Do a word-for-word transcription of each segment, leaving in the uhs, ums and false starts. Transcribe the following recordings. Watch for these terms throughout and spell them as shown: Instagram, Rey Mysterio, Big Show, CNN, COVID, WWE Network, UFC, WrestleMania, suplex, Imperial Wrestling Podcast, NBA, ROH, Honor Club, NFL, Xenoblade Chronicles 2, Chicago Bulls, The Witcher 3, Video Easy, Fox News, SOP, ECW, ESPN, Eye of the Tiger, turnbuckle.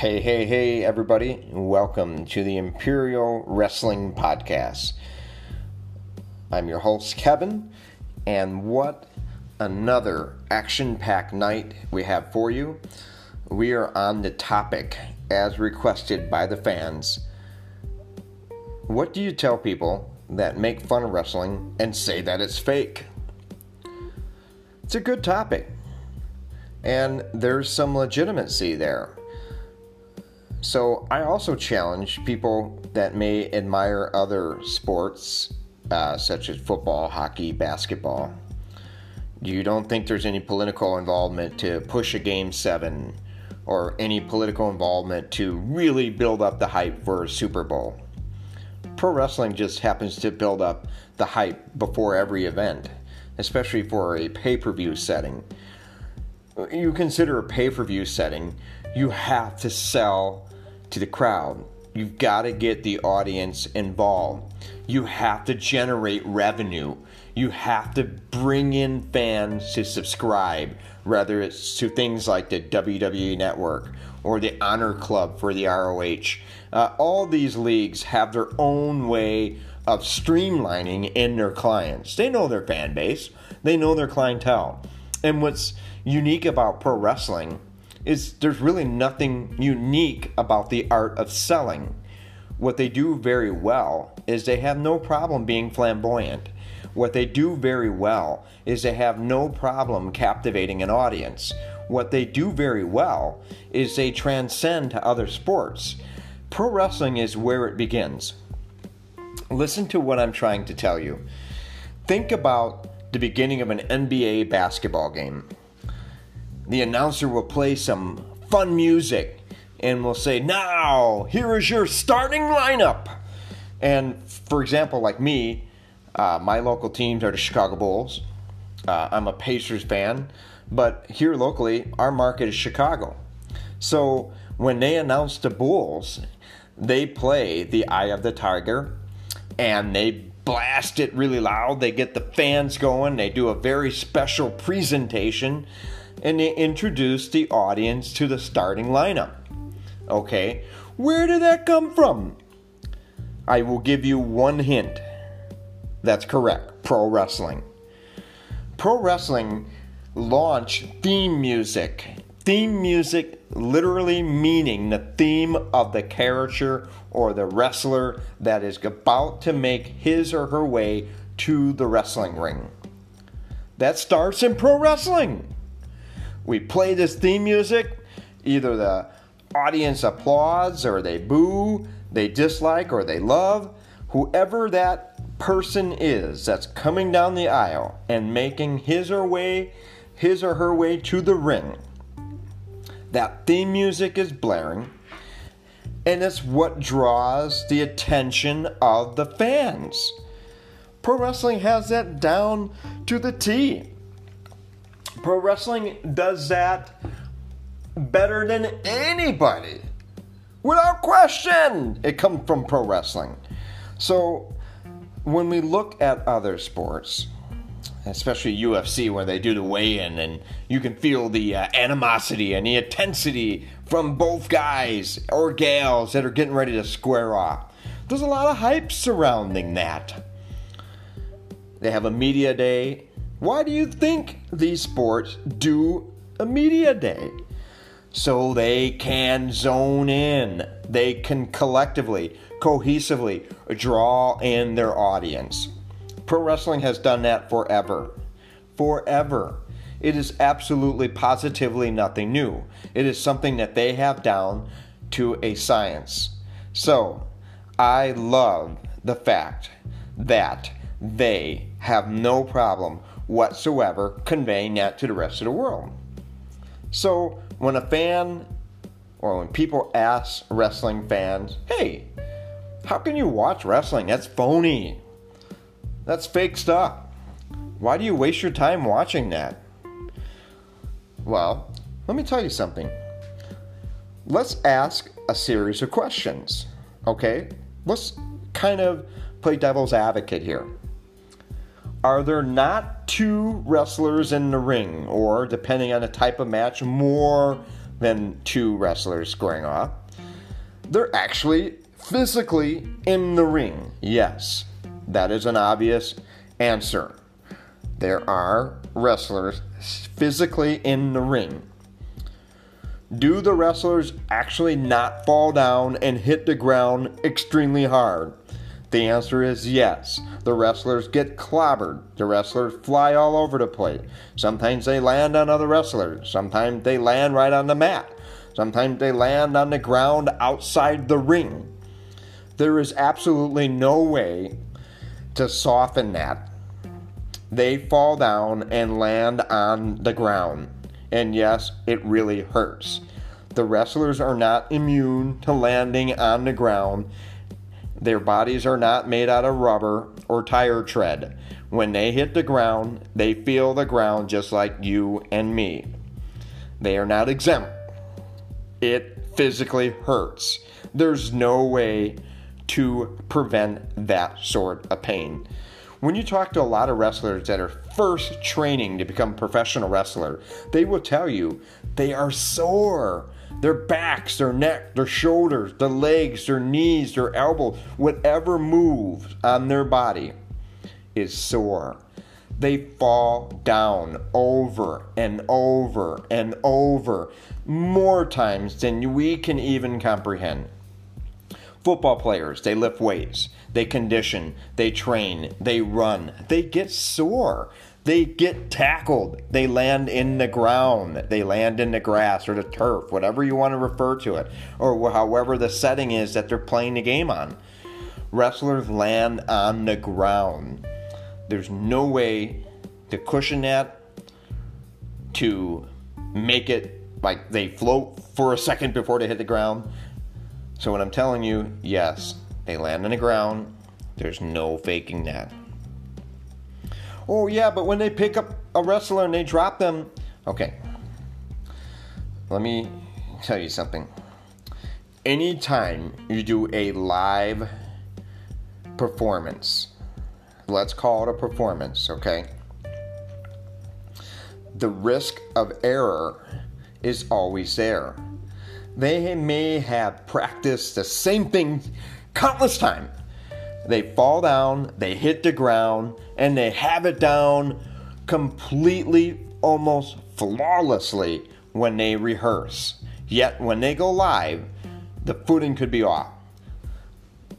Hey, hey, hey, everybody. Welcome to the Imperial Wrestling Podcast. I'm your host, Kevin, and what another action-packed night we have for you. We are on the topic, as requested by the fans. What do you tell people that make fun of wrestling and say that it's fake? It's a good topic, and there's some legitimacy there. So I also challenge people that may admire other sports, uh, such as football, hockey, basketball. You don't think there's any political involvement to push a game seven or any political involvement to really build up the hype for a Super Bowl. Pro wrestling just happens to build up the hype before every event, especially for a pay-per-view setting. You consider a pay-per-view setting, you have to sell to the crowd. You've got to get the audience involved. You have to generate revenue. You have to bring in fans to subscribe, whether it's to things like the W W E Network or the Honor Club for the R O H. Uh, all these leagues have their own way of streamlining in their clients. They know their fan base. They know their clientele. And what's unique about pro wrestling is there's really nothing unique about the art of selling. What they do very well is they have no problem being flamboyant. What they do very well is they have no problem captivating an audience. What they do very well is they transcend to other sports. Pro wrestling is where it begins. Listen to what I'm trying to tell you. Think about the beginning of an N B A basketball game. The announcer will play some fun music and will say, now, here is your starting lineup. And for example, like me, uh, my local teams are the Chicago Bulls. Uh, I'm a Pacers fan, but here locally, our market is Chicago. So when they announce the Bulls, they play the Eye of the Tiger and they blast it really loud. They get the fans going. They do a very special presentation. And they introduce the audience to the starting lineup. Okay, where did that come from? I will give you one hint. That's correct, pro wrestling. Pro wrestling launched theme music. Theme music literally meaning the theme of the character or the wrestler that is about to make his or her way to the wrestling ring. That starts in pro wrestling. We play this theme music, either the audience applauds or they boo, they dislike or they love. Whoever that person is that's coming down the aisle and making his or way, his or her way to the ring, that theme music is blaring, and it's what draws the attention of the fans. Pro wrestling has that down to the T. Pro wrestling does that better than anybody. Without question, it comes from pro wrestling. So when we look at other sports, especially U F C where they do the weigh-in and you can feel the uh, animosity and the intensity from both guys or gals that are getting ready to square off, there's a lot of hype surrounding that. They have a media day. Why do you think these sports do a media day? So they can zone in. They can collectively, cohesively draw in their audience. Pro wrestling has done that forever. Forever. It is absolutely, positively nothing new. It is something that they have down to a science. So I love the fact that they have no problem whatsoever conveying that to the rest of the world. So when a fan or when people ask wrestling fans, hey, how can you watch wrestling? That's phony. That's fake stuff. Why do you waste your time watching that? Well, let me tell you something. Let's ask a series of questions, okay? Let's kind of play devil's advocate here. Are there not two wrestlers in the ring, or depending on the type of match, more than two wrestlers going off. They're actually physically in the ring. Yes, that is an obvious answer. There are wrestlers physically in the ring. Do the wrestlers actually not fall down and hit the ground extremely hard? The answer is yes. The wrestlers get clobbered. The wrestlers fly all over the place. Sometimes they land on other wrestlers. Sometimes they land right on the mat. Sometimes they land on the ground outside the ring. There is absolutely no way to soften that. They fall down and land on the ground. And yes, it really hurts. The wrestlers are not immune to landing on the ground. Their bodies are not made out of rubber or tire tread. When they hit the ground, they feel the ground just like you and me. They are not exempt. It physically hurts. There's no way to prevent that sort of pain. When you talk to a lot of wrestlers that are first training to become professional wrestler, they will tell you they are sore. Their backs, their neck, their shoulders, their legs, their knees, their elbows, whatever moves on their body is sore. They fall down over and over and over more times than we can even comprehend. Football players, they lift weights, they condition, they train, they run, they get sore. They get tackled. They land in the ground. They land in the grass or the turf, whatever you want to refer to it, or however the setting is that they're playing the game on. Wrestlers land on the ground. There's no way to cushion that, to make it like they float for a second before they hit the ground. So what I'm telling you, yes, they land on the ground. There's no faking that. Oh, yeah, but when they pick up a wrestler and they drop them... Okay. Let me tell you something. Anytime you do a live performance, let's call it a performance, okay? The risk of error is always there. They may have practiced the same thing countless times. They fall down, they hit the ground, and they have it down completely, almost flawlessly when they rehearse. Yet when they go live, the footing could be off.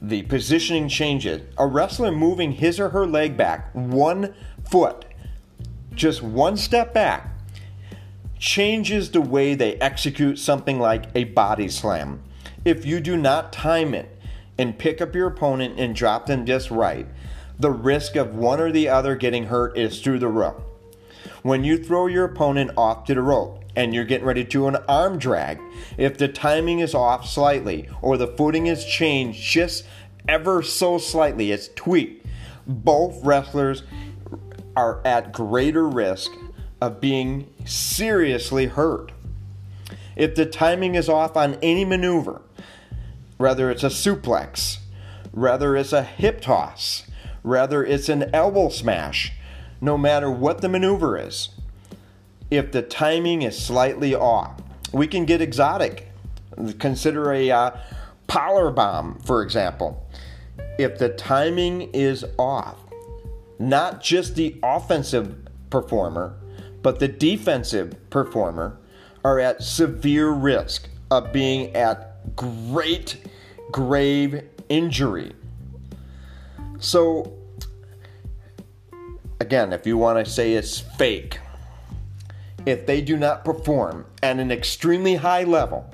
The positioning changes. A wrestler moving his or her leg back one foot, just one step back, changes the way they execute something like a body slam. If you do not time it and pick up your opponent and drop them just right, the risk of one or the other getting hurt is through the roof. When you throw your opponent off to the rope and you're getting ready to do an arm drag, if the timing is off slightly or the footing is changed just ever so slightly, it's tweaked, both wrestlers are at greater risk of being seriously hurt. If the timing is off on any maneuver, whether it's a suplex, whether it's a hip toss, whether it's an elbow smash, no matter what the maneuver is, if the timing is slightly off, we can get exotic. Consider a uh, power bomb, for example. If the timing is off, not just the offensive performer, but the defensive performer are at severe risk of being at great grave injury. So again, if you want to say it's fake, if they do not perform at an extremely high level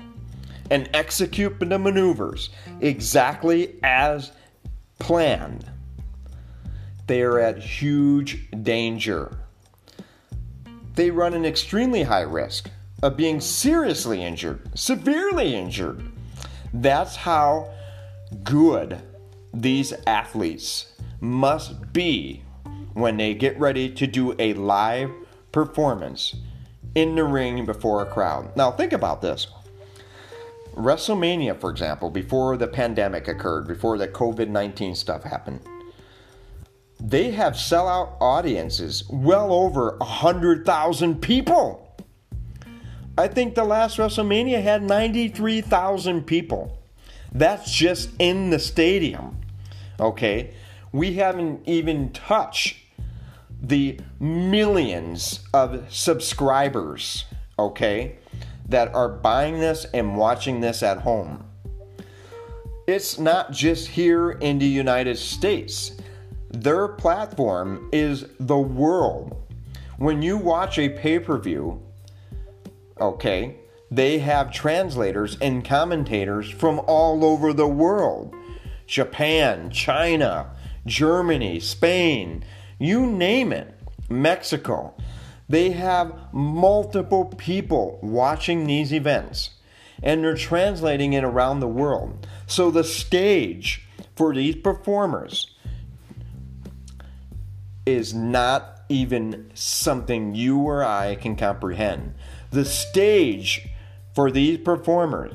and execute the maneuvers exactly as planned, they are at huge danger. They run an extremely high risk of being seriously injured, severely injured. That's how good these athletes must be when they get ready to do a live performance in the ring before a crowd. Now think about this. WrestleMania, for example, before the pandemic occurred, before the covid nineteen stuff happened, they have sellout audiences well over one hundred thousand people. I think the last WrestleMania had ninety-three thousand people. That's just in the stadium. Okay? We haven't even touched the millions of subscribers, okay, that are buying this and watching this at home. It's not just here in the United States. Their platform is the world. When you watch a pay-per-view, okay, they have translators and commentators from all over the world. Japan, China, Germany, Spain, you name it, Mexico. They have multiple people watching these events, and they're translating it around the world. So the stage for these performers is not even something you or I can comprehend. The stage for these performers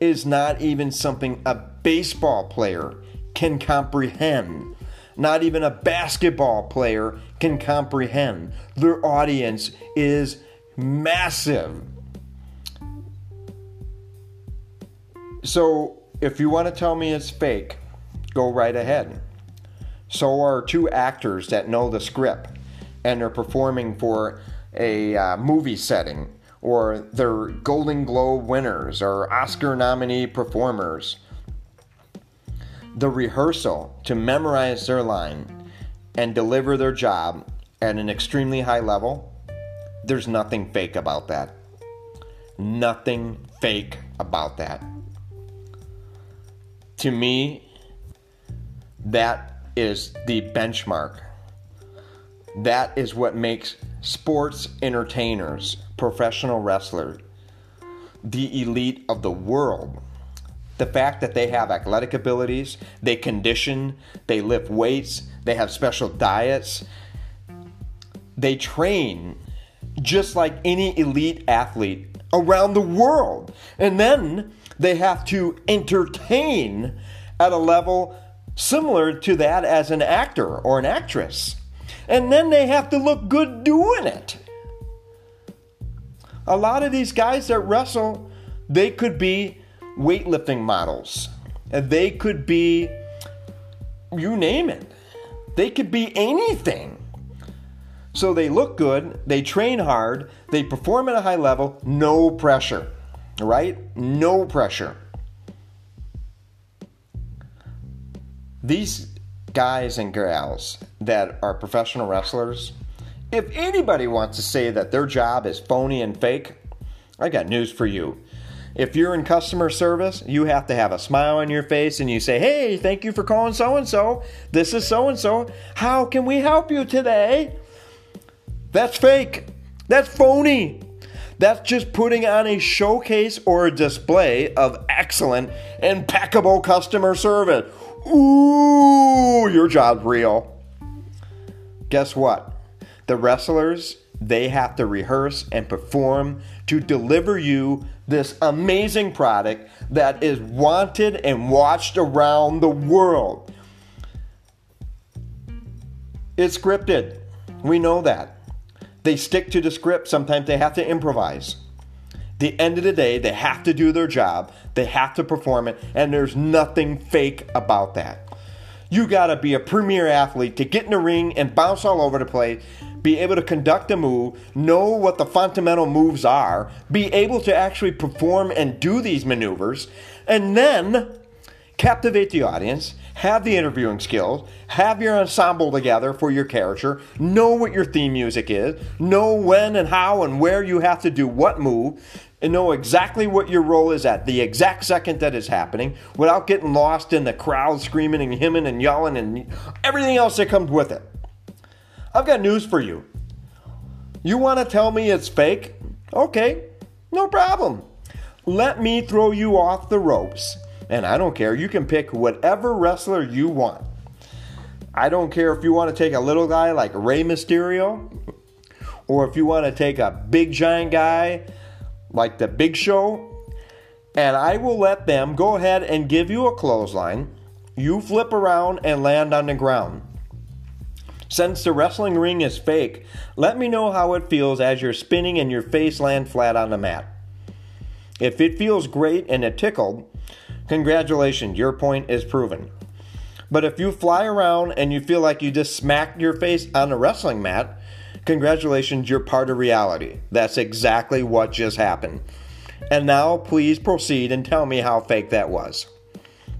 is not even something a baseball player can comprehend. Not even a basketball player can comprehend. Their audience is massive. So if you want to tell me it's fake, go right ahead. So are two actors that know the script and are performing for a uh, movie setting, or they're Golden Globe winners or Oscar nominee performers. The rehearsal to memorize their line and deliver their job at an extremely high level, there's nothing fake about that. Nothing fake about that. To me, that is the benchmark. That is what makes sports entertainers, professional wrestlers, the elite of the world. The fact that they have athletic abilities, they condition, they lift weights, they have special diets. They train just like any elite athlete around the world. And then they have to entertain at a level similar to that as an actor or an actress. And then they have to look good doing it. A lot of these guys that wrestle, they could be weightlifting models. They could be, you name it. They could be anything. So they look good, they train hard, they perform at a high level, no pressure, right? No pressure. These guys and gals that are professional wrestlers, if anybody wants to say that their job is phony and fake, I got news for you. If you're in customer service, you have to have a smile on your face and you say, hey, thank you for calling so-and-so. This is so-and-so. How can we help you today? That's fake. That's phony. That's just putting on a showcase or a display of excellent, impeccable customer service. Ooh, your job's real. Guess what? The wrestlers, they have to rehearse and perform to deliver you this amazing product that is wanted and watched around the world. It's scripted. We know that. They stick to the script. Sometimes they have to improvise. At the end of the day, they have to do their job. They have to perform it. And there's nothing fake about that. You got to be a premier athlete to get in the ring and bounce all over the place, be able to conduct a move, know what the fundamental moves are, be able to actually perform and do these maneuvers, and then captivate the audience, have the interviewing skills, have your ensemble together for your character, know what your theme music is, know when and how and where you have to do what move, and know exactly what your role is at the exact second that is happening without getting lost in the crowd screaming and hemming and yelling and everything else that comes with it. I've got news for you. You want to tell me it's fake? Okay, no problem. Let me throw you off the ropes. And I don't care. You can pick whatever wrestler you want. I don't care if you want to take a little guy like Rey Mysterio, or if you want to take a big giant guy like the Big Show. And I will let them go ahead and give you a clothesline. You flip around and land on the ground. Since the wrestling ring is fake, let me know how it feels as you're spinning and your face lands flat on the mat. If it feels great and a tickle, congratulations, your point is proven. But if you fly around and you feel like you just smacked your face on a wrestling mat, congratulations, you're part of reality. That's exactly what just happened. And now please proceed and tell me how fake that was.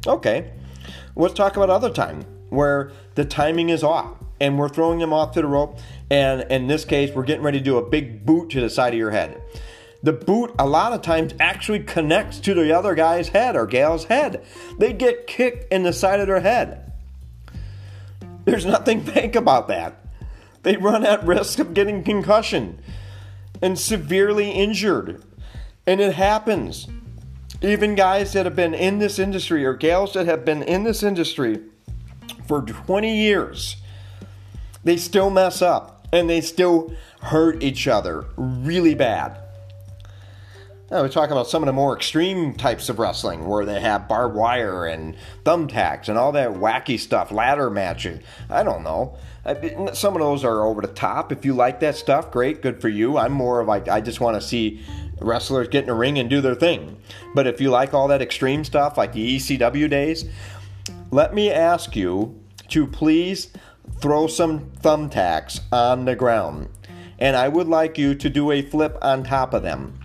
Okay, let's talk about other time where the timing is off and we're throwing them off to the rope. And in this case, we're getting ready to do a big boot to the side of your head. The boot, a lot of times, actually connects to the other guy's head or gal's head. They get kicked in the side of their head. There's nothing fake about that. They run at risk of getting concussion and severely injured. And it happens. Even guys that have been in this industry or gals that have been in this industry for twenty years, they still mess up and they still hurt each other really bad. Now we're talking about some of the more extreme types of wrestling where they have barbed wire and thumbtacks and all that wacky stuff, ladder matches. I don't know. Some of those are over the top. If you like that stuff, great, good for you. I'm more of like, I just want to see wrestlers get in a ring and do their thing. But if you like all that extreme stuff like the E C W days, let me ask you to please throw some thumbtacks on the ground. And I would like you to do a flip on top of them.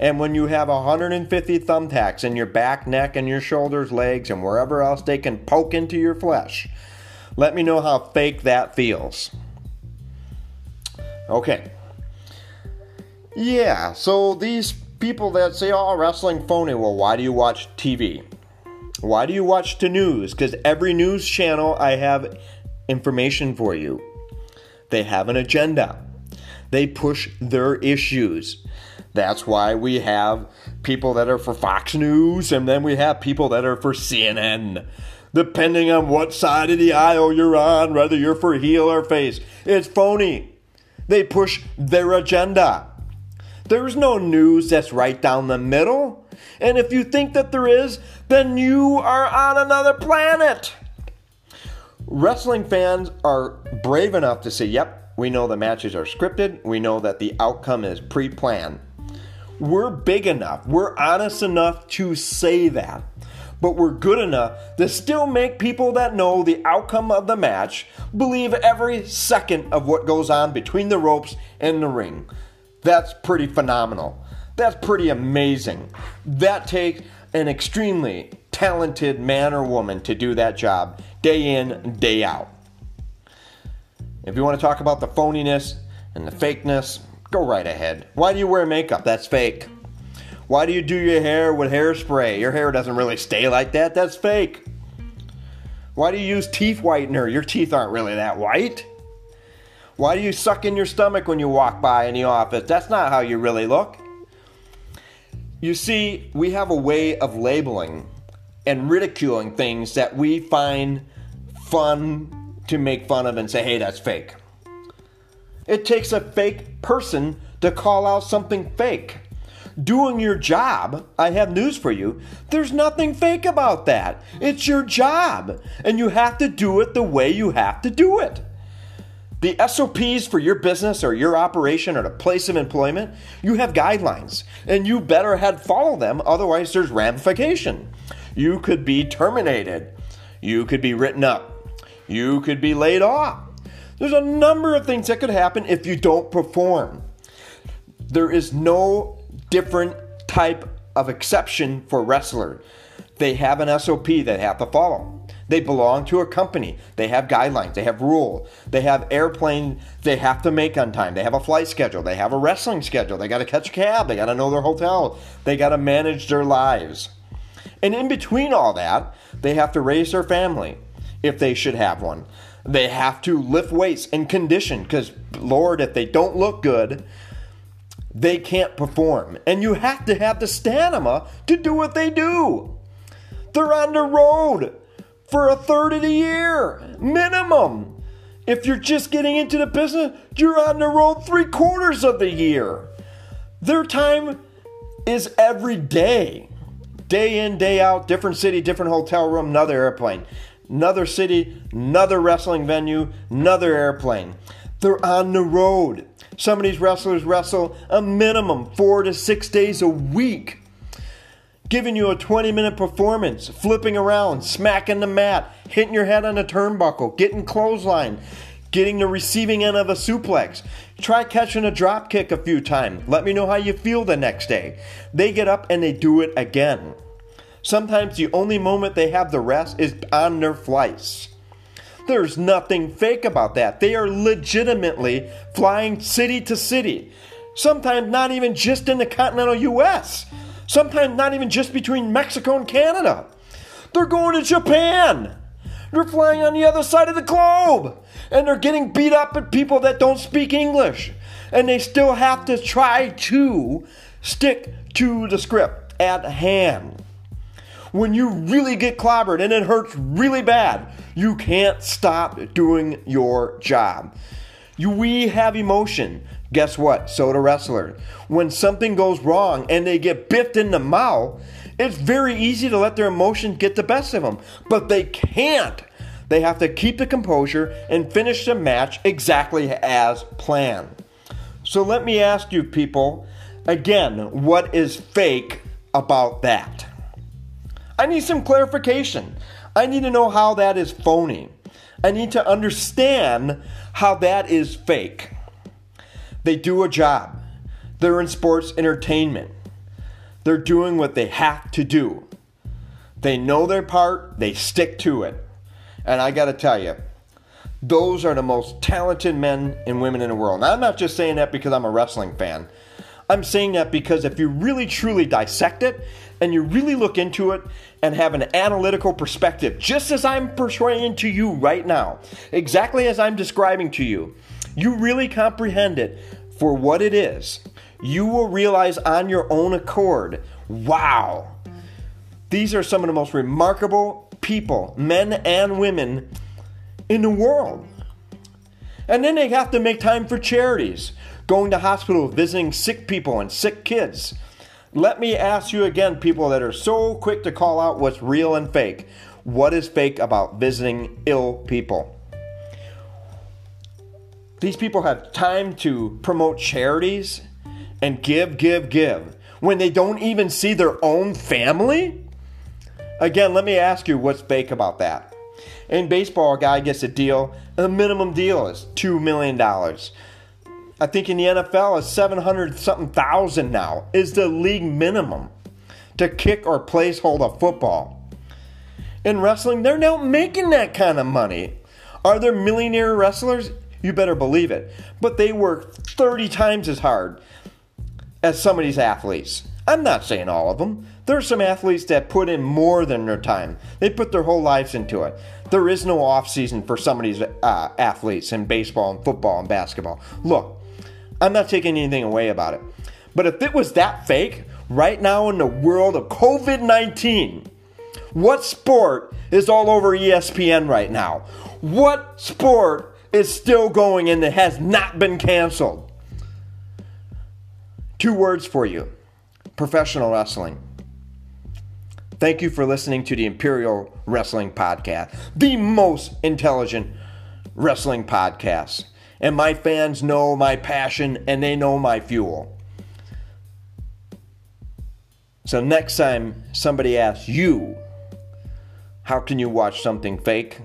And when you have one hundred fifty thumbtacks in your back, neck, and your shoulders, legs, and wherever else they can poke into your flesh, let me know how fake that feels. Okay. Yeah, so these people that say, oh, wrestling phony, well, why do you watch T V? Why do you watch the news? Because every news channel, I have information for you. They have an agenda. They push their issues. That's why we have people that are for Fox News, and then we have people that are for C N N. Depending on what side of the aisle you're on, whether you're for heel or face, it's phony. They push their agenda. There's no news that's right down the middle. And if you think that there is, then you are on another planet. Wrestling fans are brave enough to say, yep, we know the matches are scripted. We know that the outcome is pre-planned. We're big enough, we're honest enough to say that, but we're good enough to still make people that know the outcome of the match believe every second of what goes on between the ropes and the ring. That's pretty phenomenal. That's pretty amazing. That takes an extremely talented man or woman to do that job day in, day out. If you want to talk about the phoniness and the fakeness, go right ahead. Why do you wear makeup? That's fake. Why do you do your hair with hairspray? Your hair doesn't really stay like that. That's fake. Why do you use teeth whitener? Your teeth aren't really that white. Why do you suck in your stomach when you walk by in the office? That's not how you really look. You see, we have a way of labeling and ridiculing things that we find fun to make fun of and say, hey, that's fake. It takes a fake person to call out something fake. Doing your job, I have news for you, there's nothing fake about that. It's your job, and you have to do it the way you have to do it. The S O Ps for your business or your operation or the place of employment, you have guidelines, and you better had follow them, otherwise there's ramification. You could be terminated. You could be written up. You could be laid off. There's a number of things that could happen if you don't perform. There is no different type of exception for wrestlers. They have an S O P they have to follow. They belong to a company. They have guidelines. They have rules. They have airplane they have to make on time. They have a flight schedule. They have a wrestling schedule. They got to catch a cab. They got to know their hotel. They got to manage their lives. And in between all that, they have to raise their family if they should have one. They have to lift weights and condition because, Lord, if they don't look good, they can't perform. And you have to have the stamina to do what they do. They're on the road for a third of the year, minimum. If you're just getting into the business, you're on the road three quarters of the year. Their time is every day. Day in, day out, different city, different hotel room, another airplane. Another city, another wrestling venue, another airplane. They're on the road. Some of these wrestlers wrestle a minimum four to six days a week. giving you a twenty-minute performance, flipping around, smacking the mat, hitting your head on the turnbuckle, getting clothesline, getting the receiving end of a suplex. Try catching a drop kick a few times. Let me know how you feel the next day. They get up and they do it again. Sometimes the only moment they have the rest is on their flights. There's nothing fake about that. They are legitimately flying city to city. Sometimes not even just in the continental U S. Sometimes not even just between Mexico and Canada. They're going to Japan. They're flying on the other side of the globe. And they're getting beat up at people that don't speak English. And they still have to try to stick to the script at hand. When you really get clobbered and it hurts really bad, you can't stop doing your job. You, we have emotion. Guess what? So do wrestlers. When something goes wrong and they get biffed in the mouth, it's very easy to let their emotion get the best of them. But they can't. They have to keep the composure and finish the match exactly as planned. So let me ask you people, again, what is fake about that? I need some clarification. I need to know how that is phony. I need to understand how that is fake. They do a job. They're in sports entertainment. They're doing what they have to do. They know their part. They stick to it. And I got to tell you, those are the most talented men and women in the world. Now, I'm not just saying that because I'm a wrestling fan. I'm saying that because if you really truly dissect it and you really look into it and have an analytical perspective, just as I'm portraying to you right now, exactly as I'm describing to you, you really comprehend it for what it is, you will realize on your own accord, wow, these are some of the most remarkable people, men and women, in the world. And then they have to make time for charities, going to hospital, visiting sick people and sick kids. Let me ask you again, people that are so quick to call out what's real and fake. What is fake about visiting ill people? These people have time to promote charities and give, give, give when they don't even see their own family? Again, let me ask you what's fake about that. In baseball, a guy gets a deal, and the minimum deal is two million dollars. I think in the N F L, it's seven hundred something thousand now is the league minimum to kick or place hold of football. In wrestling, they're not making that kind of money. Are there millionaire wrestlers? You better believe it. But they work thirty times as hard as some of these athletes. I'm not saying all of them. There are some athletes that put in more than their time. They put their whole lives into it. There is no off season for some of these uh, athletes in baseball and football and basketball. Look, I'm not taking anything away about it. But if it was that fake, right now in the world of covid nineteen, what sport is all over E S P N right now? What sport is still going and that has not been canceled? Two words for you. Professional wrestling. Thank you for listening to the Imperial Wrestling Podcast, the most intelligent wrestling podcast. And my fans know my passion and they know my fuel. So next time somebody asks you, how can you watch something fake?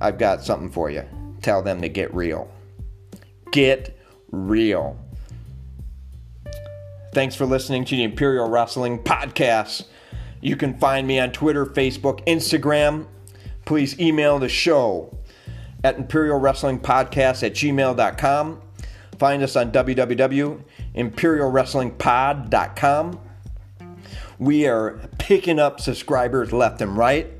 I've got something for you. Tell them to get real. Get real. Thanks for listening to the Imperial Wrestling Podcast. You can find me on Twitter, Facebook, Instagram. Please email the show at imperial wrestling podcast at gmail dot com. Find us on w w w dot imperial wrestling pod dot com. We are picking up subscribers left and right.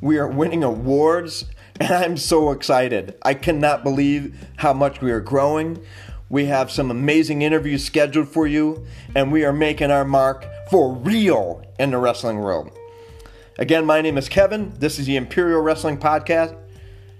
We are winning awards, and I'm so excited. I cannot believe how much we are growing. We have some amazing interviews scheduled for you, and we are making our mark for real in the wrestling world. Again, my name is Kevin. This is the Imperial Wrestling Podcast.